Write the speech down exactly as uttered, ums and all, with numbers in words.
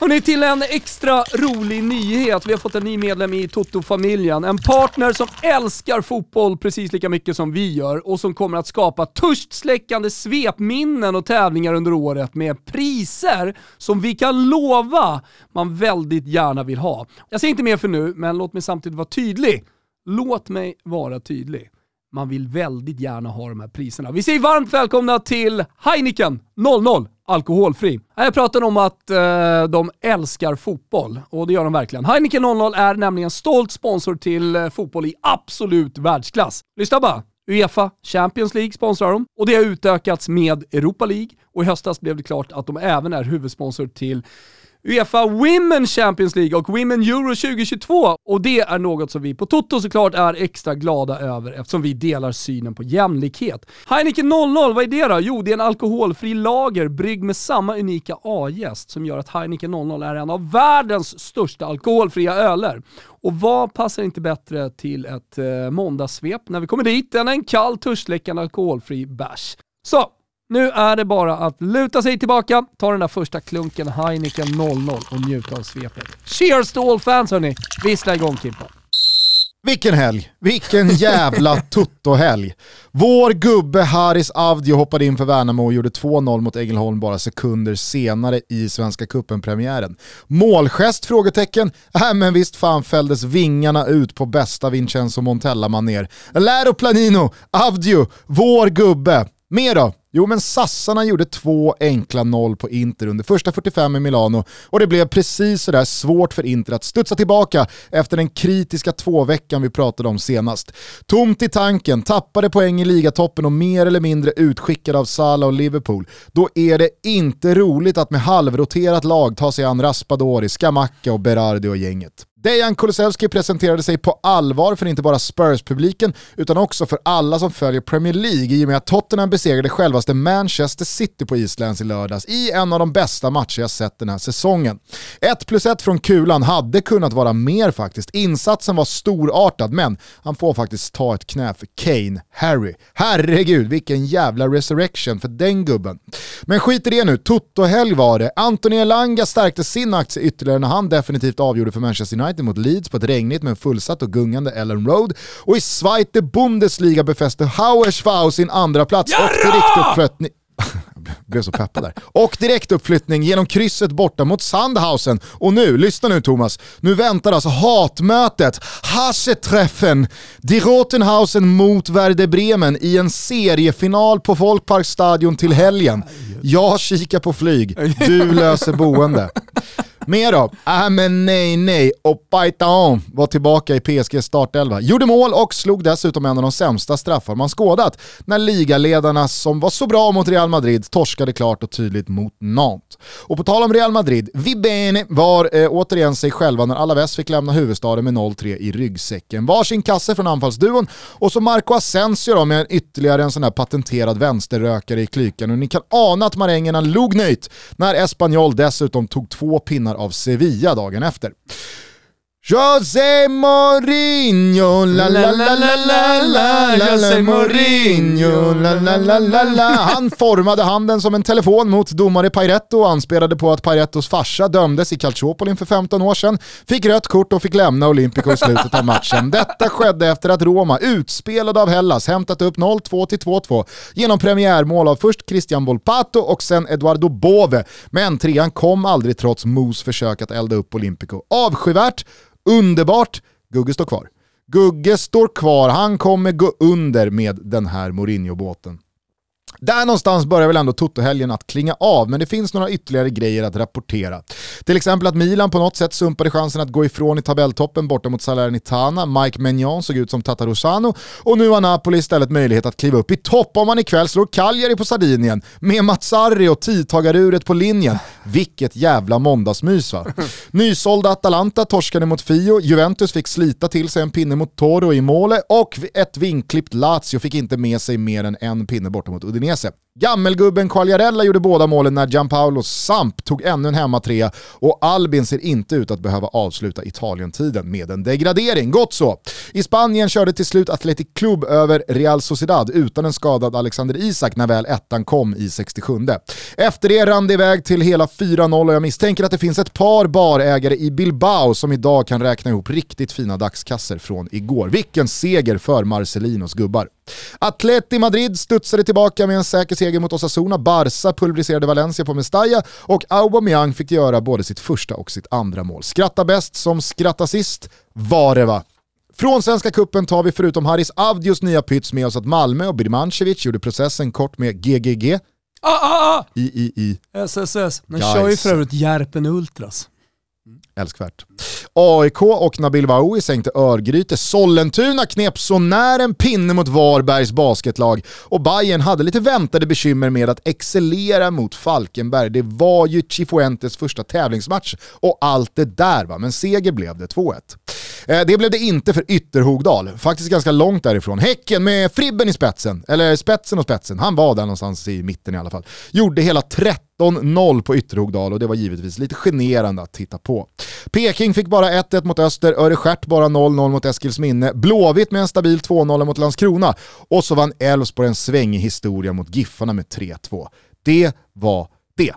Hörrni, till en extra rolig nyhet. Vi har fått en ny medlem i Toto Familjen. En partner som älskar fotboll precis lika mycket som vi gör och som kommer att skapa törstsläckande svepminnen och tävlingar under året med priser som vi kan lova man väldigt gärna vill ha. Jag säger inte mer för nu, men låt mig samtidigt vara tydlig. Låt mig vara tydlig. Man vill väldigt gärna ha de här priserna. Vi säger varmt välkomna till Heineken noll noll, alkoholfri. Jag pratar om att eh, de älskar fotboll, och det gör de verkligen. Heineken noll noll är nämligen stolt sponsor till eh, fotboll i absolut världsklass. Lyssna bara. UEFA Champions League sponsrar dem, och det har utökats med Europa League, och i höstas blev det klart att de även är huvudsponsor till UEFA Women Champions League och Women Euro tjugo tjugotvå. Och det är något som vi på Toto såklart är extra glada över, eftersom vi delar synen på jämlikhet. Heineken noll noll, vad är det då? Jo, det är en alkoholfri lager brygg med samma unika A-jäst som gör att Heineken noll noll är en av världens största alkoholfria öler. Och vad passar inte bättre till ett eh, måndagssvep när vi kommer dit än en kall, törstsläckande alkoholfri bärs. Så! Nu är det bara att luta sig tillbaka, ta den där första klunken Heineken noll noll och njuta av svepet. Cheers to all fans, hörni. Vissla igång, Kimpa. Vilken helg! Vilken jävla tuttohelg! Vår gubbe Haris Avdjö hoppade in för Värnamo och gjorde två noll mot Egelholm bara sekunder senare i Svenska Cupen-premiären. Målgest? Frågetecken? Äh, men visst fan fälldes vingarna ut på bästa Vincenzo Montella-manér. Lär och Planino! Avdjö! Vår gubbe! Mer då? Jo, men Sassana gjorde två enkla noll på Inter under första fyrtiofem i Milano, och det blev precis sådär svårt för Inter att studsa tillbaka efter den kritiska tvåveckan vi pratade om senast. Tomt i tanken, tappade poäng i ligatoppen och mer eller mindre utskickad av Salah och Liverpool. Då är det inte roligt att med halvroterat lag ta sig an Raspadori, Scamacca och Berardi och gänget. Dejan Kulusevski presenterade sig på allvar för inte bara Spurs-publiken utan också för alla som följer Premier League, i och med att Tottenham besegrade självaste Manchester City på Islands i lördags i en av de bästa matcher jag sett den här säsongen. ett plus ett från kulan hade kunnat vara mer faktiskt. Insatsen var storartad, men han får faktiskt ta ett knä för Kane Harry. Herregud, vilken jävla resurrection för den gubben. Men skit i det nu, Toto-helg var det. Anthony Elanga stärkte sin aktie ytterligare när han definitivt avgjorde för Manchester United mot Leeds på ett regnigt men fullsatt och gungande Elland Road, och i Zweite Bundesliga befäste Hauer Schwaus sin andra plats och direkt uppflyttning blev så peppad där. Och direkt uppflyttning genom krysset borta mot Sandhausen. Och nu, lyssna nu Thomas, nu väntar alltså hatmötet, Haseträffen, die Rotenhausen mot Werder Bremen i en seriefinal på Folkparkstadion till helgen. Jag kikar på flyg, du löser boende. Mer då? Ah, men nej, nej. Och Python var tillbaka i P S G startelva. Gjorde mål och slog dessutom en av de sämsta straffar man skådat när ligaledarna, som var så bra mot Real Madrid, torskade klart och tydligt mot Nantes. Och på tal om Real Madrid, Vibene var eh, återigen sig själva när Alaves fick lämna huvudstaden med noll tre i ryggsäcken. Varsin kasse från anfallsduon, och så Marco Asensio då, med en ytterligare en sån här patenterad vänsterrökare i klykan. Och ni kan ana att marängerna log nöjt när Espanyol dessutom tog två pinnar av Sevilla dagen efter. Jose Mourinho, la la la la la la, Jose Mourinho, la la la la la. Han formade handen som en telefon mot domare Pairetto och anspelade på att Pairettos farsa dömdes i Calciopoli för femton år sedan, fick rött kort och fick lämna Olympico i slutet av matchen. Detta skedde efter att Roma, utspelade av Hellas, hämtat upp noll två till två två genom premiärmål av först Cristian Volpato och sen Eduardo Bove, men trean kom aldrig trots Mos försök att elda upp Olympico. Avskyvärt. Underbart. Gugge står kvar. Gugge står kvar. Han kommer gå under med den här Mourinho-båten. Där någonstans börjar väl ändå Toto-helgen att klinga av, men det finns några ytterligare grejer att rapportera. Till exempel att Milan på något sätt sumpade chansen att gå ifrån i tabelltoppen borta mot Salernitana. Mike Maignan såg ut som Tatarusano, och nu har Napoli istället möjlighet att kliva upp i topp om man ikväll slår Cagliari på Sardinien med Mazzarri och tidtagaruret på linjen. Vilket jävla måndagsmys, va? Nysålda Atalanta torskade mot Fio, Juventus fick slita till sig en pinne mot Toro i målet, och ett vinklippt Lazio fick inte med sig mer än en pinne borta mot Udinese. Gammelgubben Quagliarella gjorde båda målen när Gianpaolo Samp tog ännu en hemmatrea och Albin ser inte ut att behöva avsluta Italien-tiden med en degradering. Gott så! I Spanien körde till slut Athletic Club över Real Sociedad utan en skadad Alexander Isak när väl ettan kom i sextiosju. Efter det rann det iväg till hela fyra noll och jag misstänker att det finns ett par barägare i Bilbao som idag kan räkna ihop riktigt fina dagskasser från igår. Vilken seger för Marcelinos gubbar! Atleti Madrid studsade tillbaka med en säker seger mot Osasuna, Barca pulveriserade Valencia på Mestalla och Aubameyang fick göra både sitt första och sitt andra mål. Skratta bäst som skratta sist var det va? Från Svenska Cupen tar vi förutom Haris Avdjös nya pyts med oss att Malmö och Birmancevic gjorde processen kort med G G G. Ah, ah, ah. I, I, I. S S S. Den guys. Kör ju för övrigt Järpen Ultras. Mm. Älskvärt. A I K och Nabil Vaoui sänkte Örgryte. Sollentuna knep så när en pinne mot Varbergs basketlag. Och Bayern hade lite väntade bekymmer med att excellera mot Falkenberg. Det var ju Cifuentes första tävlingsmatch och allt det där va. Men seger blev det två ett. Det blev det inte för Ytterhogdal. Faktiskt ganska långt därifrån. Häcken med Fribben i spetsen. Eller spetsen och spetsen. Han var där någonstans i mitten i alla fall. Gjorde hela tretton noll på Ytterhogdal och det var givetvis lite generande att titta på. Peking fick bara ett ett mot Öster. Örestjärt bara noll noll mot Eskilsminne. Blåvitt med en stabil två noll mot Landskrona. Och så vann Elfsborg en svängig historia mot Giffarna med tre två. Det var det.